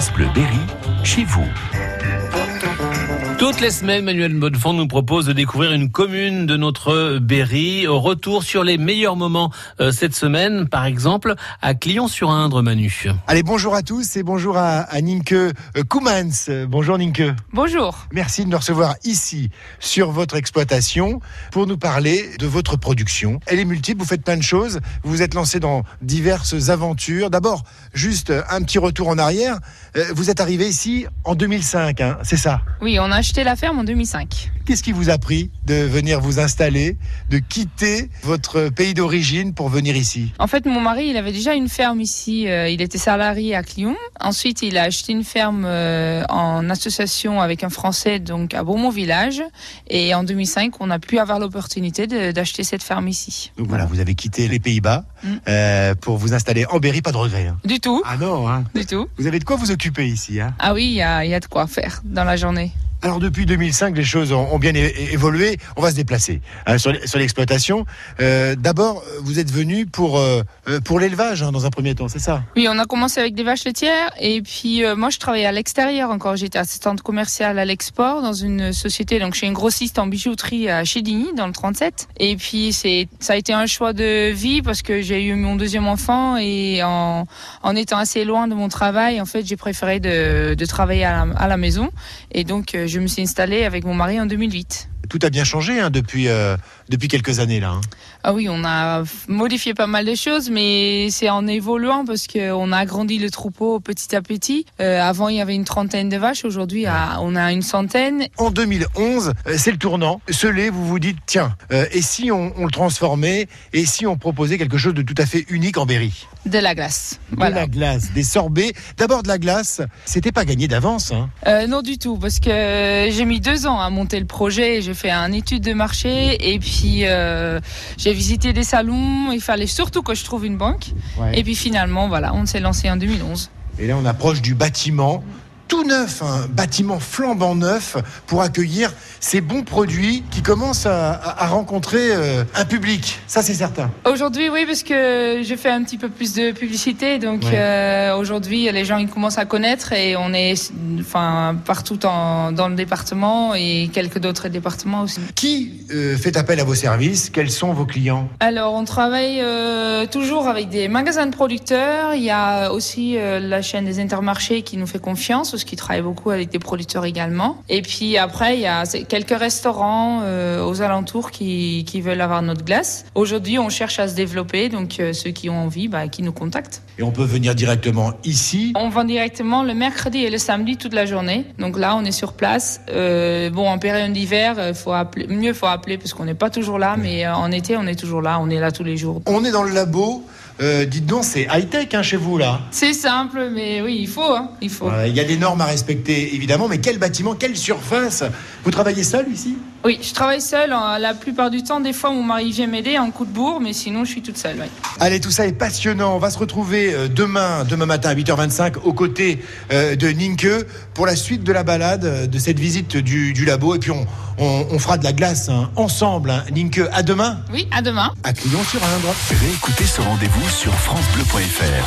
France Bleu Berry, chez vous. Toutes les semaines, Manuel Bodefond nous propose de découvrir une commune de notre Berry. Au retour sur les meilleurs moments cette semaine, par exemple, à Clion-sur-Indre, Manu. Allez, bonjour à tous et bonjour à Ninke Koumans. Bonjour Ninke. Bonjour. Merci de nous recevoir ici, sur votre exploitation, pour nous parler de votre production. Elle est multiple, vous faites plein de choses, vous vous êtes lancé dans diverses aventures. D'abord, juste un petit retour en arrière, vous êtes arrivé ici en 2005, hein, c'est ça? Oui, on a acheté la ferme en 2005. Qu'est-ce qui vous a pris de venir vous installer, de quitter votre pays d'origine pour venir ici? En fait, mon mari, il avait déjà une ferme ici. Il était salarié à Clion. Ensuite, il a acheté une ferme en association avec un Français, donc à Beaumont Village. Et en 2005, on a pu avoir l'opportunité d'acheter cette ferme ici. Donc voilà, vous avez quitté les Pays-Bas pour vous installer en Berry. Pas de regret, hein. Du tout. Ah non, hein. Du tout. Vous avez de quoi vous occuper ici, hein. Ah oui, il y a de quoi faire dans la journée. Alors depuis 2005, les choses ont bien évolué. On va se déplacer sur l'exploitation. D'abord, vous êtes venu pour l'élevage, hein, dans un premier temps, c'est ça? Oui, on a commencé avec des vaches laitières. Et puis moi, je travaillais à l'extérieur encore. J'étais assistante commerciale à l'export dans une société. Donc je suis une grossiste en bijouterie à Chédigny, dans le 37. Et puis ça a été un choix de vie parce que j'ai eu mon deuxième enfant. Et en étant assez loin de mon travail, en fait, j'ai préféré de travailler à la maison. Et donc je me suis installée avec mon mari en 2008. Tout a bien changé, hein, depuis quelques années là, hein. Ah oui, on a modifié pas mal de choses, mais c'est en évoluant parce qu'on a agrandi le troupeau petit à petit. Avant, il y avait une trentaine de vaches. Aujourd'hui, on a une centaine. En 2011, c'est le tournant. Ce lait, vous vous dites, tiens, et si on le transformait? Et si on proposait quelque chose de tout à fait unique en Berry? De la glace. Voilà. De la glace, des sorbets. D'abord de la glace. C'était pas gagné d'avance, hein. Non du tout, parce que j'ai mis 2 ans à monter le projet. J'ai fait une étude de marché et puis j'ai visité des salons. Il fallait surtout que je trouve une banque. Ouais. Et puis finalement, voilà, on s'est lancé en 2011. Et là, on approche du bâtiment tout neuf, un bâtiment flambant neuf pour accueillir ces bons produits qui commencent à rencontrer un public. Ça, c'est certain. Aujourd'hui, oui, parce que je fais un petit peu plus de publicité. Donc ouais. Aujourd'hui, les gens ils commencent à connaître et on est partout dans le département et quelques autres départements aussi. Qui fait appel à vos services? Quels sont vos clients? Alors, on travaille toujours avec des magasins de producteurs. Il y a aussi la chaîne des Intermarchés qui nous fait confiance, qui travaille beaucoup avec des producteurs également. Et puis après, il y a quelques restaurants aux alentours qui veulent avoir notre glace. Aujourd'hui, on cherche à se développer, donc ceux qui ont envie, qui nous contactent. Et on peut venir directement ici? On vend directement le mercredi et le samedi toute la journée. Donc là, on est sur place. En période d'hiver, il faut appeler parce qu'on n'est pas toujours là, mais en été, on est toujours là. On est là tous les jours. On est dans le labo. Dites donc, c'est high-tech, hein, chez vous là. C'est simple, mais oui, il faut. Hein, il faut. Il y a des normes à respecter, évidemment, mais quel bâtiment, quelle surface? Vous travaillez seul ici? Oui, je travaille seule la plupart du temps. Des fois, mon mari vient m'aider en coup de bourre, mais sinon, je suis toute seule. Ouais. Allez, tout ça est passionnant. On va se retrouver demain matin à 8h25 aux côtés de Ninke pour la suite de la balade, de cette visite du labo. Et puis, on fera de la glace, hein, ensemble. Hein. Ninke, à demain. Oui, à demain. À Clion-sur-Indre. Réécoutez ce rendez-vous sur francebleu.fr.